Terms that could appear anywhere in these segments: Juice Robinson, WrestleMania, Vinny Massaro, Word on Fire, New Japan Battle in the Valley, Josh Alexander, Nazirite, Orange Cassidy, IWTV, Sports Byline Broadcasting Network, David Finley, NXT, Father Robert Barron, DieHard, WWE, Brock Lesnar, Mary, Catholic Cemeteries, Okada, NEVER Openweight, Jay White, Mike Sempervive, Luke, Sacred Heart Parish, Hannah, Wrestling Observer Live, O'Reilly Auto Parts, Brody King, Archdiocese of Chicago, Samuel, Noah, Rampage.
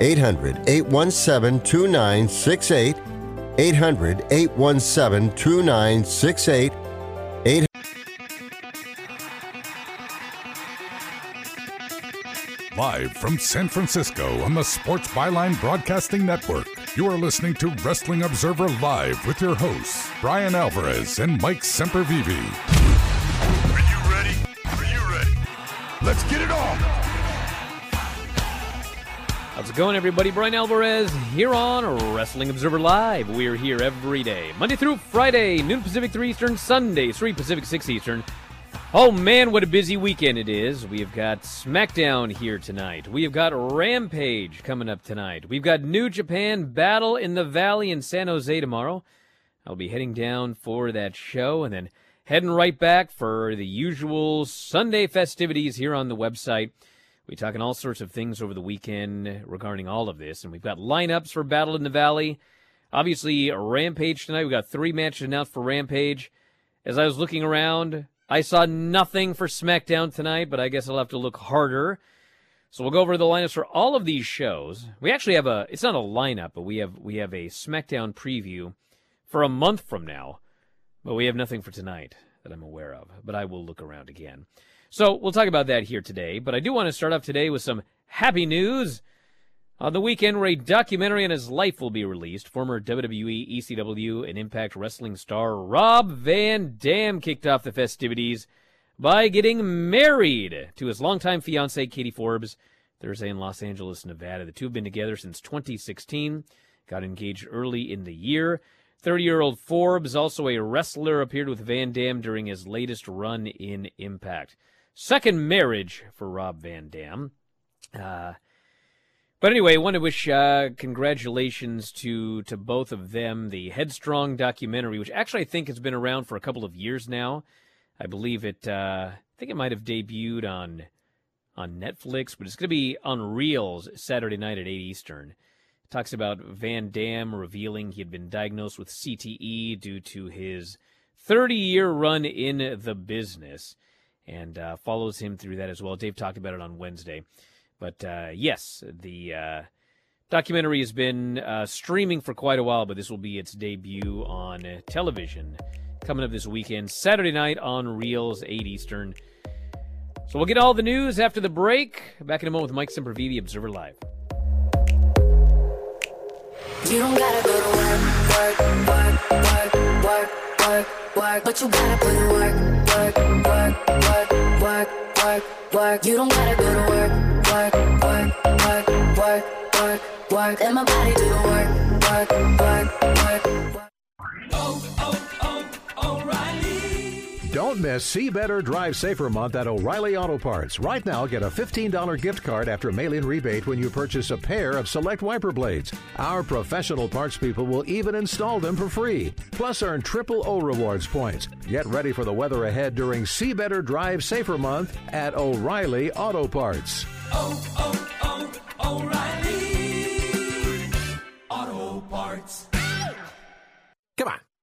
800-817-2968, 800-817-2968, 800. Live from San Francisco on the Sports Byline Broadcasting Network, you are listening to Wrestling Observer Live with your hosts, Bryan Alvarez and Mike Sempervive. Are you ready? Are you ready? Let's get it on! How's it going, everybody? Bryan Alvarez here on Wrestling Observer Live. We're here every day, Monday through Friday, noon Pacific, 3 Eastern, Sunday, 3 Pacific, 6 Eastern. Oh, man, what a busy weekend it is. We've got SmackDown here tonight. We've got Rampage coming up tonight. We've got New Japan Battle in the Valley in San Jose tomorrow. I'll be heading down for that show and then heading right back for the usual Sunday festivities here on the website. We're talking all sorts of things over the weekend regarding all of this, and we've got lineups for Battle in the Valley. Obviously, Rampage tonight. We've got 3 matches announced for Rampage. As I was looking around, I saw nothing for SmackDown tonight, but I guess I'll have to look harder. So we'll go over the lineups for all of these shows. We actually have a, it's not a lineup, but we have a SmackDown preview for a month from now. But we have nothing for tonight that I'm aware of, but I will look around again. So we'll talk about that here today, but I do want to start off today with some happy news. On the weekend, where a documentary on his life will be released, former WWE, ECW, and Impact Wrestling star Rob Van Dam kicked off the festivities by getting married to his longtime fiancée, Katie Forbes, Thursday in Los Angeles, Nevada. The two have been together since 2016, got engaged early in the year. 30-year-old Forbes, also a wrestler, appeared with Van Dam during his latest run in Impact. Second marriage for Rob Van Dam. But anyway, I want to wish congratulations to both of them. The Headstrong documentary, which actually I think has been around for a couple of years now. I believe it, I think it might have debuted on Netflix, but it's going to be on Reels Saturday night at 8 Eastern. It talks about Van Dam revealing he had been diagnosed with CTE due to his 30-year run in the business. And follows him through that as well. Dave talked about it on Wednesday. But, yes, the documentary has been streaming for quite a while, but this will be its debut on television coming up this weekend, Saturday night on Reels, 8 Eastern. So we'll get all the news after the break. Back in a moment with Mike Sempervive, Observer Live. You don't gotta go to work, but you gotta put in work. You don't gotta go to work. Let my body do the work. Oh, O'Reilly. Don't miss See Better, Drive Safer Month at O'Reilly Auto Parts. Right now, get a $15 gift card after mail-in rebate when you purchase a pair of select wiper blades. Our professional parts people will even install them for free. Plus, earn triple O rewards points. Get ready for the weather ahead during See Better, Drive Safer Month at O'Reilly Auto Parts. O'Reilly Auto Parts. Come on.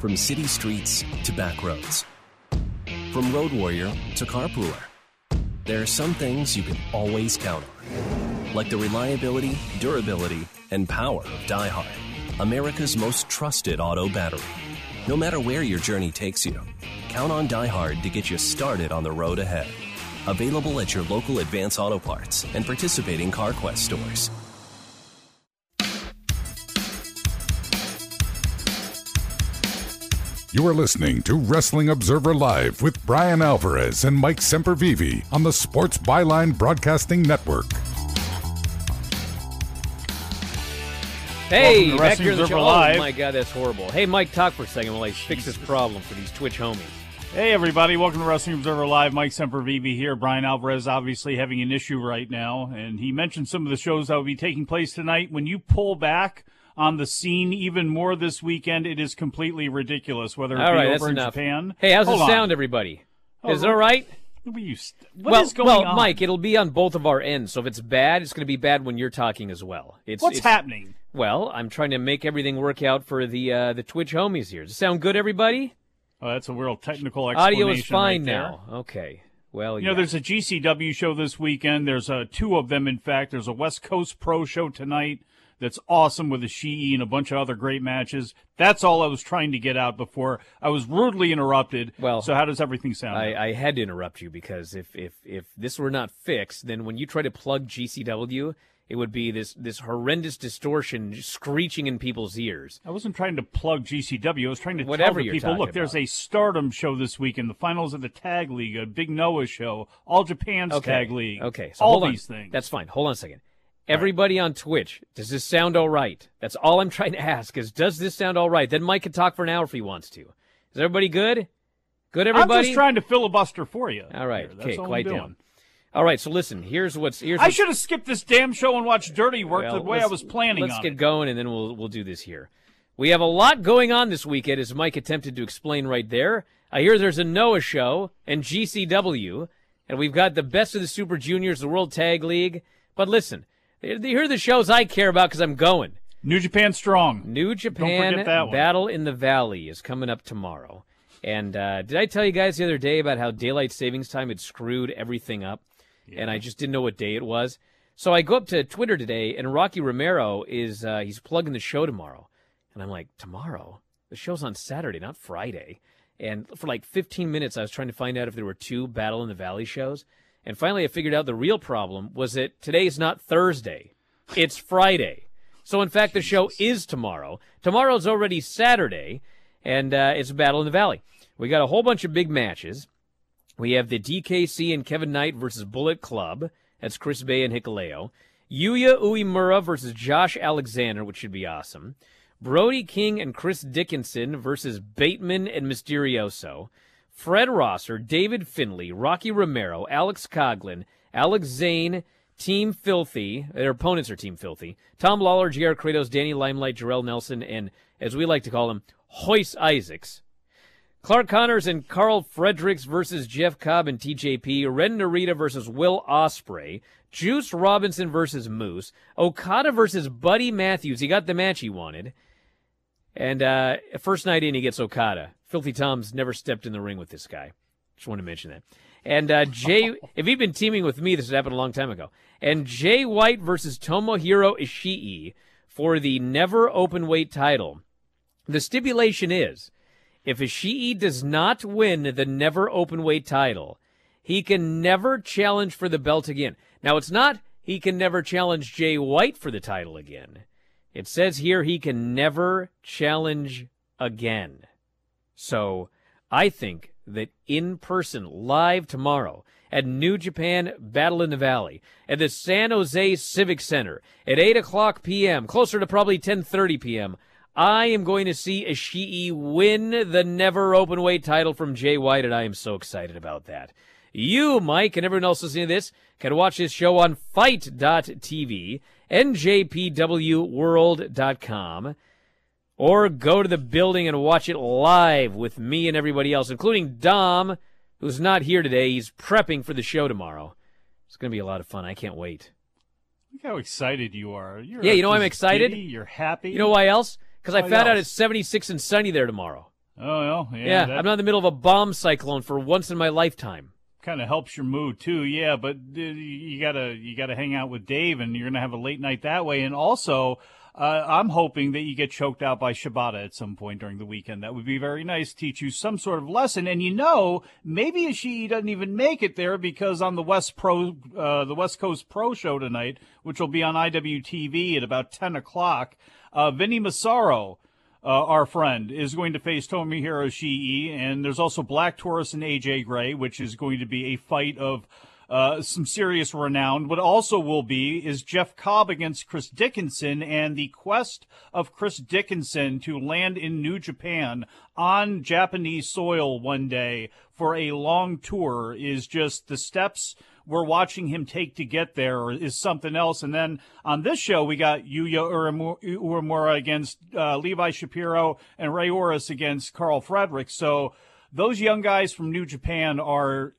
From city streets to back roads, from road warrior to carpooler, there are some things you can always count on, like the reliability, durability, and power of DieHard, America's most trusted auto battery. No matter where your journey takes you, count on DieHard to get you started on the road ahead. Available at your local Advance Auto Parts and participating CarQuest stores. You are listening to Wrestling Observer Live with Bryan Alvarez and Mike Sempervive on the Sports Byline Broadcasting Network. Hey, back here on the show. Live. Oh my God, that's horrible. Hey, Mike, talk for a second while I fix this problem for these Twitch homies. Hey, everybody. Welcome to Wrestling Observer Live. Mike Sempervive here. Bryan Alvarez obviously having an issue right now, and he mentioned some of the shows that will be taking place tonight. When you pull back on the scene even more this weekend, it is completely ridiculous, whether it be over in Japan. Hey, how's it sound, everybody? Is it all right? What is going on? Well, Mike, it'll be on both of our ends, so if it's bad, it's going to be bad when you're talking as well. What's happening? Well, I'm trying to make everything work out for the Twitch homies here. Does it sound good, everybody? Oh, that's a real technical explanation. Audio is fine now. Okay. Well, you know, there's a GCW show this weekend. There's two of them, in fact. There's a West Coast Pro show tonight. That's awesome with Ishii and a bunch of other great matches. That's all I was trying to get out before I was rudely interrupted. Well, so how does everything sound? I had to interrupt you because if this were not fixed, then when you try to plug GCW, it would be this horrendous distortion screeching in people's ears. I wasn't trying to plug GCW. I was trying to tell people, look, there's a Stardom show this weekend, the finals of the Tag League, a big Noah show, All Japan's Tag League. Okay, so all these things. That's fine. Hold on a second. Everybody on Twitch, does this sound all right? That's all I'm trying to ask is, does this sound all right? Then Mike can talk for an hour if he wants to. Is everybody good? Good, everybody? I'm just trying to filibuster for you. All right. That's okay, all quiet down. All right, so listen, I should have skipped this damn show and watched Dirty Work the way I was planning on it. Let's get going, and then we'll do this here. We have a lot going on this weekend, as Mike attempted to explain right there. I hear there's a Noah show and GCW, and we've got the Best of the Super Juniors, the World Tag League. But listen, here are the shows I care about because I'm going. New Japan Strong. New Japan Battle in the Valley is coming up tomorrow. And did I tell you guys the other day about how Daylight Savings Time had screwed everything up? Yeah. And I just didn't know what day it was. So I go up to Twitter today, and Rocky Romero is he's plugging the show tomorrow. And I'm like, tomorrow? The show's on Saturday, not Friday. And for like 15 minutes, I was trying to find out if there were two Battle in the Valley shows. And finally, I figured out the real problem was that today is not Thursday. It's Friday. So, in fact, the show is tomorrow. Tomorrow's already Saturday, and it's a Battle in the Valley. We got a whole bunch of big matches. We have the DKC and Kevin Knight versus Bullet Club. That's Chris Bay and Hikuleo. Yuya Uemura versus Josh Alexander, which should be awesome. Brody King and Chris Dickinson versus Bateman and Mysterioso. Fred Rosser, David Finley, Rocky Romero, Alex Coughlin, Alex Zane, Team Filthy. Their opponents are Team Filthy. Tom Lawler, J.R. Kratos, Danny Limelight, Jarrell Nelson, and, as we like to call him, Hoist Isaacs. Clark Connors and Carl Fredericks versus Jeff Cobb and TJP. Red Narita versus Will Ospreay. Juice Robinson versus Moose. Okada versus Buddy Matthews. He got the match he wanted. And first night in, he gets Okada. Filthy Tom's never stepped in the ring with this guy. Just want to mention that. And Jay, if he'd been teaming with me, this would happen a long time ago. And Jay White versus Tomohiro Ishii for the NEVER Openweight title. The stipulation is, if Ishii does not win the NEVER Openweight title, he can never challenge for the belt again. Now, it's not he can never challenge Jay White for the title again. It says here he can never challenge again. So I think that in person, live tomorrow, at New Japan Battle in the Valley, at the San Jose Civic Center, at 8 o'clock p.m., closer to probably 10:30 p.m., I am going to see Ishii win the NEVER Openweight title from Jay White, and I am so excited about that. You, Mike, and everyone else listening to this can watch this show on Fight.tv, njpwworld.com, or go to the building and watch it live with me and everybody else, including Dom, who's not here today. He's prepping for the show tomorrow. It's going to be a lot of fun. I can't wait. Look how excited you are. Yeah, you know I'm excited. Giddy, you're happy. You know why else? Because I found out it's 76 and sunny there tomorrow. Oh, well, yeah. Yeah, I'm not in the middle of a bomb cyclone for once in my lifetime. Kind of helps your mood too, yeah. But you gotta hang out with Dave, and you're gonna have a late night that way. And also, I'm hoping that you get choked out by Shibata at some point during the weekend. That would be very nice. Teach you some sort of lesson. And maybe Ishii doesn't even make it there because on the West Coast Pro show tonight, which will be on IWTV at about 10 o'clock, Vinny Massaro, our friend, is going to face Tomohiro Ishii, and there's also Black Taurus and AJ Gray, which is going to be a fight of some serious renown. What also will be is Jeff Cobb against Chris Dickinson, and the quest of Chris Dickinson to land in New Japan on Japanese soil one day for a long tour is just the steps we're watching him take to get there is something else. And then on this show, we got Yuya Uemura against Levi Shapiro and Ray Orris against Carl Fredericks. So those young guys from New Japan are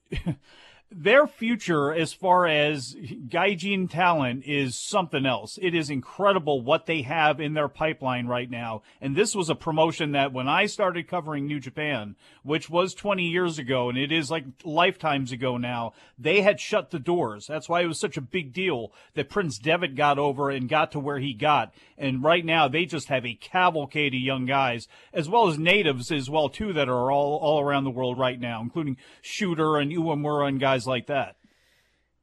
their future as far as gaijin talent is something else. It is incredible what they have in their pipeline right now. And this was a promotion that when I started covering New Japan, which was 20 years ago, and it is like lifetimes ago now, they had shut the doors. That's why it was such a big deal that Prince Devitt got over and got to where he got. And right now they just have a cavalcade of young guys, as well as natives as well, too, that are all around the world right now, including Shooter and Uemura and guys like that.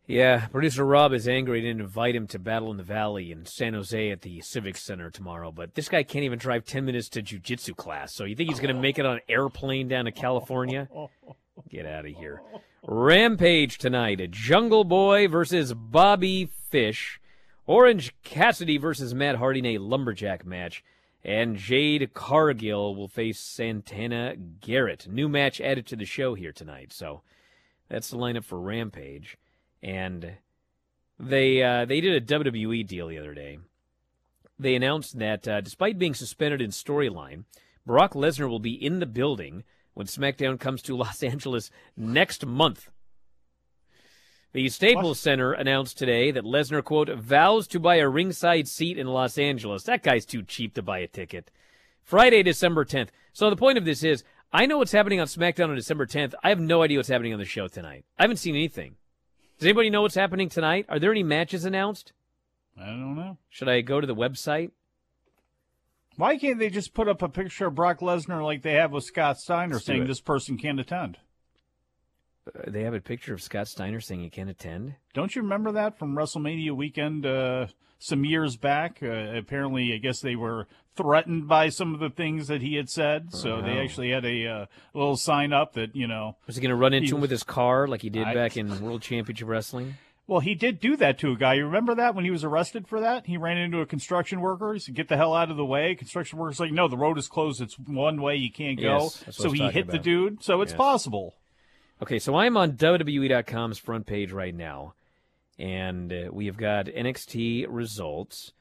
Yeah, producer Rob is angry he didn't invite him to Battle in the Valley in San Jose at the Civic Center tomorrow, but this guy can't even drive 10 minutes to jiu-jitsu class, so you think he's going to make it on an airplane down to California? Get out of here. Rampage tonight, a Jungle Boy versus Bobby Fish, Orange Cassidy versus Matt Hardy in a lumberjack match, and Jade Cargill will face Santana Garrett. New match added to the show here tonight, so that's the lineup for Rampage. And they did a WWE deal the other day. They announced that despite being suspended in storyline, Brock Lesnar will be in the building when SmackDown comes to Los Angeles next month. The Staples Center announced today that Lesnar, quote, vows to buy a ringside seat in Los Angeles. That guy's too cheap to buy a ticket. Friday, December 10th. So the point of this is, I know what's happening on SmackDown on December 10th. I have no idea what's happening on the show tonight. I haven't seen anything. Does anybody know what's happening tonight? Are there any matches announced? I don't know. Should I go to the website? Why can't they just put up a picture of Brock Lesnar like they have with Scott Steiner saying this person can't attend? They have a picture of Scott Steiner saying he can't attend? Don't you remember that from WrestleMania weekend some years back? Apparently, I guess they were threatened by some of the things that he had said, so they actually had a little sign up that, Was he going to run into him with his car like he did back in World Championship Wrestling? Well, he did do that to a guy. You remember that when he was arrested for that? He ran into a construction worker. He said, get the hell out of the way. Construction worker's like, no, the road is closed. It's one way. You can't go. Yes, so he hit the dude. So it's possible. Okay, so I'm on WWE.com's front page right now, and we have got NXT results.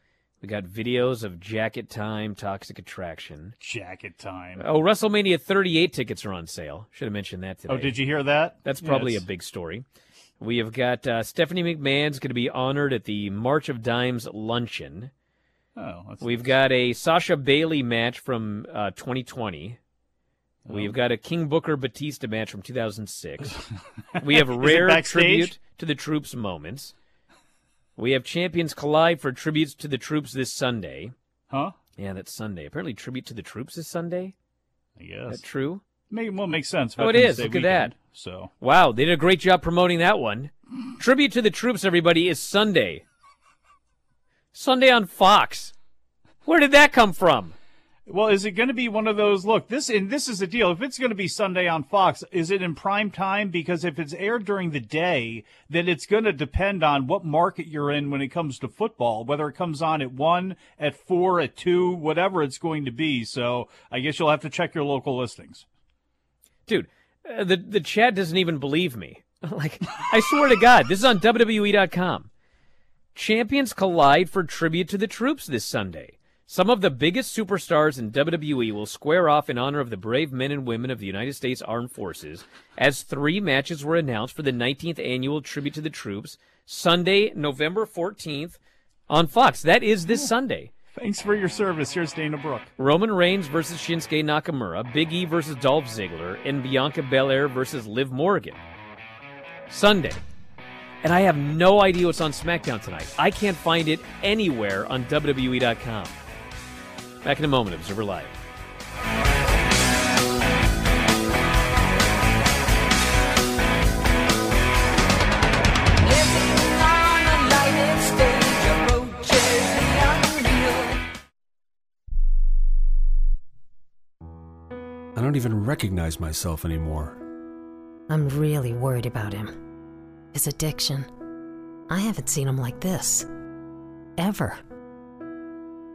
We got videos of Jacket Time, Toxic Attraction. Jacket Time. Oh, WrestleMania 38 tickets are on sale. Should have mentioned that today. Oh, did you hear that? That's probably a big story. We have got Stephanie McMahon's going to be honored at the March of Dimes luncheon. Oh, that's We've got a Sasha Bailey match from 2020. Oh. We've got a King Booker Batista match from 2006. We have rare tribute to the troops moments. We have Champions Collide for tributes to the troops this Sunday. Huh? Yeah, that's Sunday. Apparently, tribute to the troops is Sunday. Yes. Is that true? Well, it makes sense. Oh, it is. Look at that. So. Wow, they did a great job promoting that one. Tribute to the troops, everybody, is Sunday. Sunday on Fox. Where did that come from? Well, is it going to be one of those, look, this is the deal. If it's going to be Sunday on Fox, is it in prime time? Because if it's aired during the day, then it's going to depend on what market you're in when it comes to football, whether it comes on at 1, at 4, at 2, whatever it's going to be. So I guess you'll have to check your local listings. Dude, the chat doesn't even believe me. Like, I swear to God, this is on WWE.com. Champions collide for tribute to the troops this Sunday. Some of the biggest superstars in WWE will square off in honor of the brave men and women of the United States Armed Forces, as 3 matches were announced for the 19th annual Tribute to the Troops, Sunday, November 14th, on Fox. That is this Sunday. Thanks for your service. Here's Dana Brooke. Roman Reigns versus Shinsuke Nakamura, Big E versus Dolph Ziggler, and Bianca Belair versus Liv Morgan. Sunday. And I have no idea what's on SmackDown tonight. I can't find it anywhere on WWE.com. Back in a moment, Observer Live. I don't even recognize myself anymore. I'm really worried about him. His addiction. I haven't seen him like this. Ever.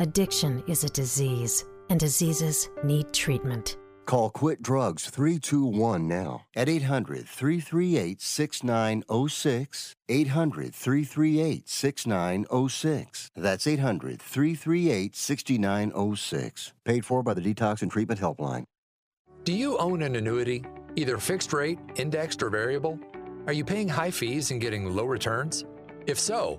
Addiction is a disease, and diseases need treatment. Call Quit Drugs 321 now at 800-338-6906, 800-338-6906. That's 800-338-6906. Paid for by the Detox and Treatment Helpline. Do you own an annuity, either fixed rate, indexed, or variable? Are you paying high fees and getting low returns? If so,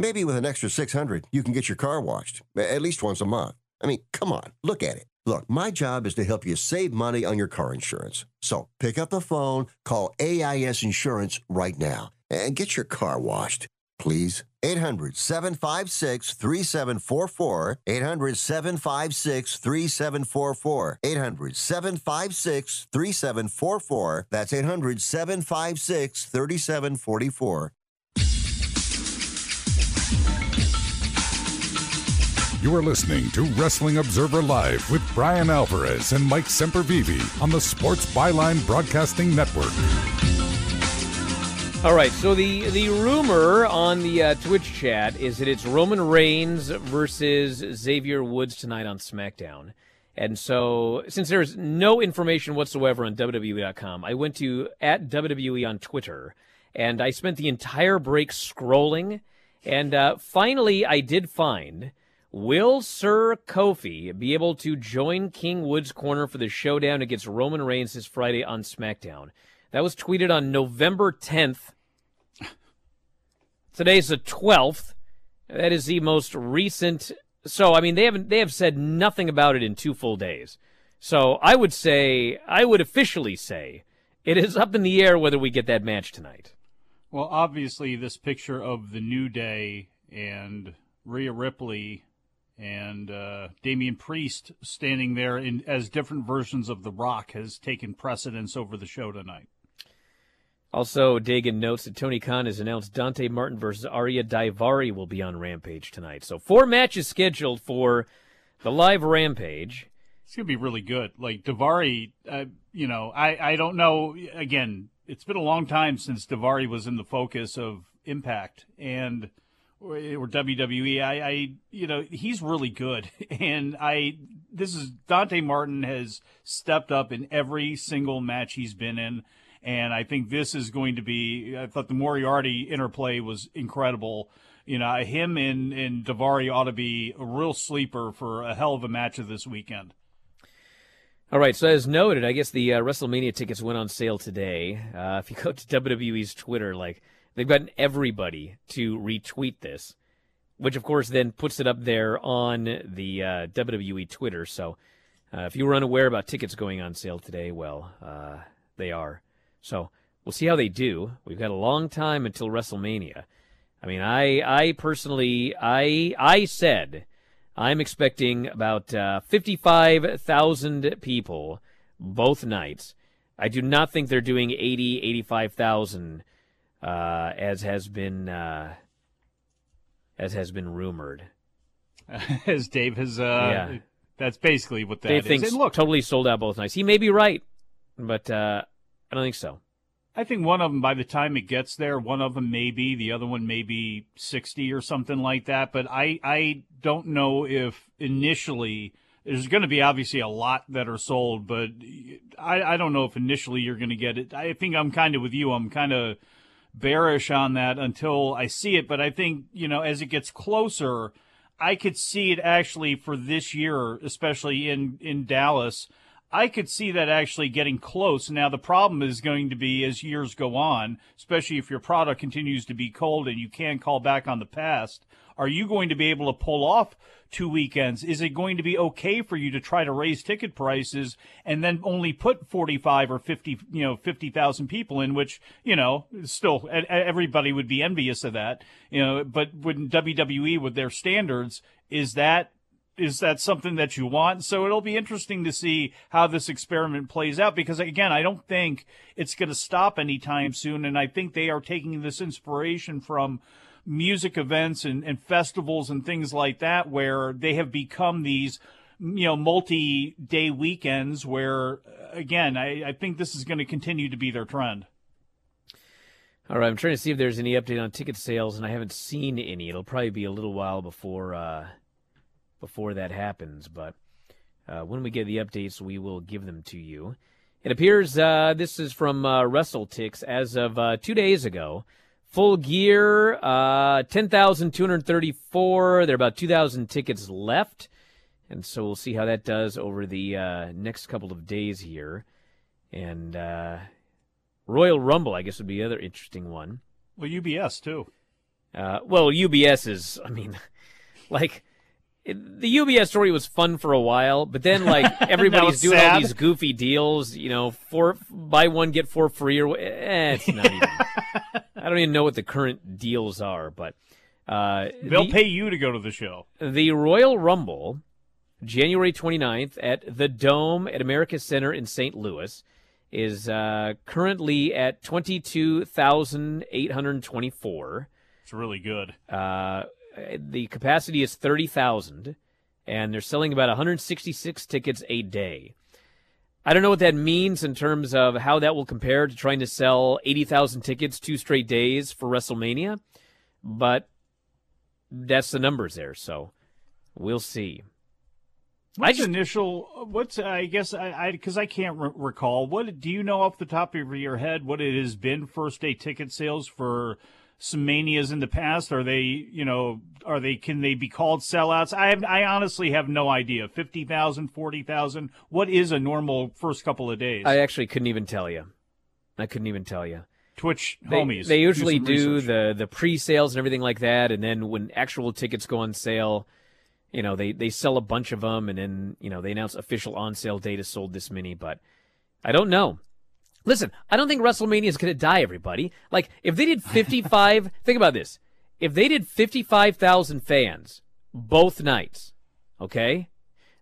Maybe with an extra $600, you can get your car washed, at least once a month. I mean, come on, look at it. Look, my job is to help you save money on your car insurance. So pick up the phone, call AIS Insurance right now, and get your car washed. please. 800-756-3744. 800-756-3744. 800-756-3744. That's 800-756-3744. You are listening to Wrestling Observer Live with Bryan Alvarez and Mike Sempervive on the Sports Byline Broadcasting Network. All right, so the rumor on the Twitch chat is that it's Roman Reigns versus Xavier Woods tonight on SmackDown. And so since there's no information whatsoever on WWE.com, I went to @WWE on Twitter, and I spent the entire break scrolling. And finally, I did find... Will Sir Kofi be able to join King Woods' corner for the showdown against Roman Reigns this Friday on SmackDown? That was tweeted on November 10th. Today's the 12th. That is the most recent. So, I mean, they have said nothing about it in 2 full days. So I would officially say it is up in the air whether we get that match tonight. Well, obviously this picture of the New Day and Rhea Ripley and Damian Priest standing there as different versions of The Rock has taken precedence over the show tonight. Also, Dagan notes that Tony Khan has announced Dante Martin versus Arya Daivari will be on Rampage tonight. So 4 matches scheduled for the live Rampage. It's going to be really good. Like, Daivari, I don't know. Again, it's been a long time since Daivari was in the focus of Impact and... or WWE, I he's really good, and Dante Martin has stepped up in every single match he's been in, and I think this is going to be. I thought the Moriarty interplay was incredible. You know, him and Daivari ought to be a real sleeper for a hell of a match of this weekend. All right, so as noted, I guess the WrestleMania tickets went on sale today. If you go to WWE's Twitter, they've gotten everybody to retweet this, which, of course, then puts it up there on the WWE Twitter. So if you were unaware about tickets going on sale today, well, they are. So we'll see how they do. We've got a long time until WrestleMania. I mean, I personally said I'm expecting about 55,000 people both nights. I do not think they're doing 80,000, 85,000 as has been rumored, as Dave has. Yeah. That's basically what that Dave is. Thinks. And look, totally sold out both nights. He may be right, but I don't think so. I think one of them, by the time it gets there, one of them may be, the other one may be 60 or something like that. But I don't know if initially. There's going to be obviously a lot that are sold, but I don't know if initially you're going to get it. I think I'm kind of with you. I'm kind of bearish on that until I see it. But I think, as it gets closer, I could see it actually for this year, especially in Dallas. I could see that actually getting close. Now, the problem is going to be as years go on, especially if your product continues to be cold and you can't call back on the past. Are you going to be able to pull off 2 weekends? Is it going to be okay for you to try to raise ticket prices and then only put 45 or 50, 50,000 people in, which, still everybody would be envious of that, but wouldn't WWE with their standards, is that something that you want? So it'll be interesting to see how this experiment plays out, because, again, I don't think it's going to stop anytime soon. And I think they are taking this inspiration from music events and festivals and things like that, where they have become these, multi-day weekends where, again, I think this is going to continue to be their trend. All right, I'm trying to see if there's any update on ticket sales, and I haven't seen any. It'll probably be a little while before that happens, but when we get the updates, we will give them to you. It appears this is from WrestleTix as of 2 days ago. Full Gear, 10,234. There are about 2,000 tickets left. And so we'll see how that does over the next couple of days here. And Royal Rumble, I guess, would be another interesting one. Well, UBS, too. UBS is, the UBS story was fun for a while, but then, everybody's doing sad. All these goofy deals, buy one, get 4 free, or it's not even... I don't even know what the current deals are, but they'll pay you to go to the show. The Royal Rumble, January 29th at the Dome at America Center in St. Louis, is currently at 22,824. It's really good. The capacity is 30,000, and they're selling about 166 tickets a day. I don't know what that means in terms of how that will compare to trying to sell 80,000 tickets 2 straight days for WrestleMania, but that's the numbers there, so we'll see. I can't recall. What do you know off the top of your head what it has been first day ticket sales for some manias in the past? Are they, can they be called sellouts? I honestly have no idea. 50,000, 40,000. What is a normal first couple of days? I actually couldn't even tell you. Twitch homies. They usually do the pre-sales and everything like that, and then when actual tickets go on sale, they sell a bunch of them, and then, they announce official on-sale data sold this many, but I don't know. Listen, I don't think WrestleMania is going to die, everybody. Like, if they did 55, think about this. If they did 55,000 fans both nights, okay,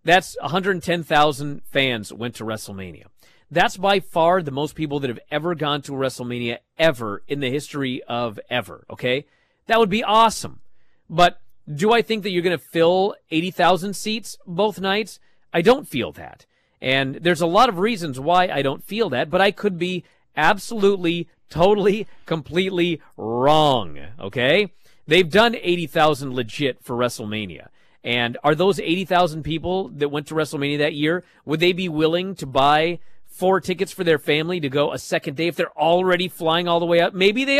that's 110,000 fans went to WrestleMania. That's by far the most people that have ever gone to WrestleMania ever in the history of ever, okay? That would be awesome. But do I think that you're going to fill 80,000 seats both nights? I don't feel that. And there's a lot of reasons why I don't feel that, but I could be absolutely, totally, completely wrong, okay? They've done 80,000 legit for WrestleMania. And are those 80,000 people that went to WrestleMania that year, would they be willing to buy 4 tickets for their family to go a second day if they're already flying all the way up? Maybe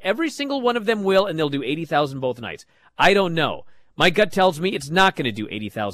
every single one of them will, and they'll do 80,000 both nights. I don't know. My gut tells me it's not going to do 80,000.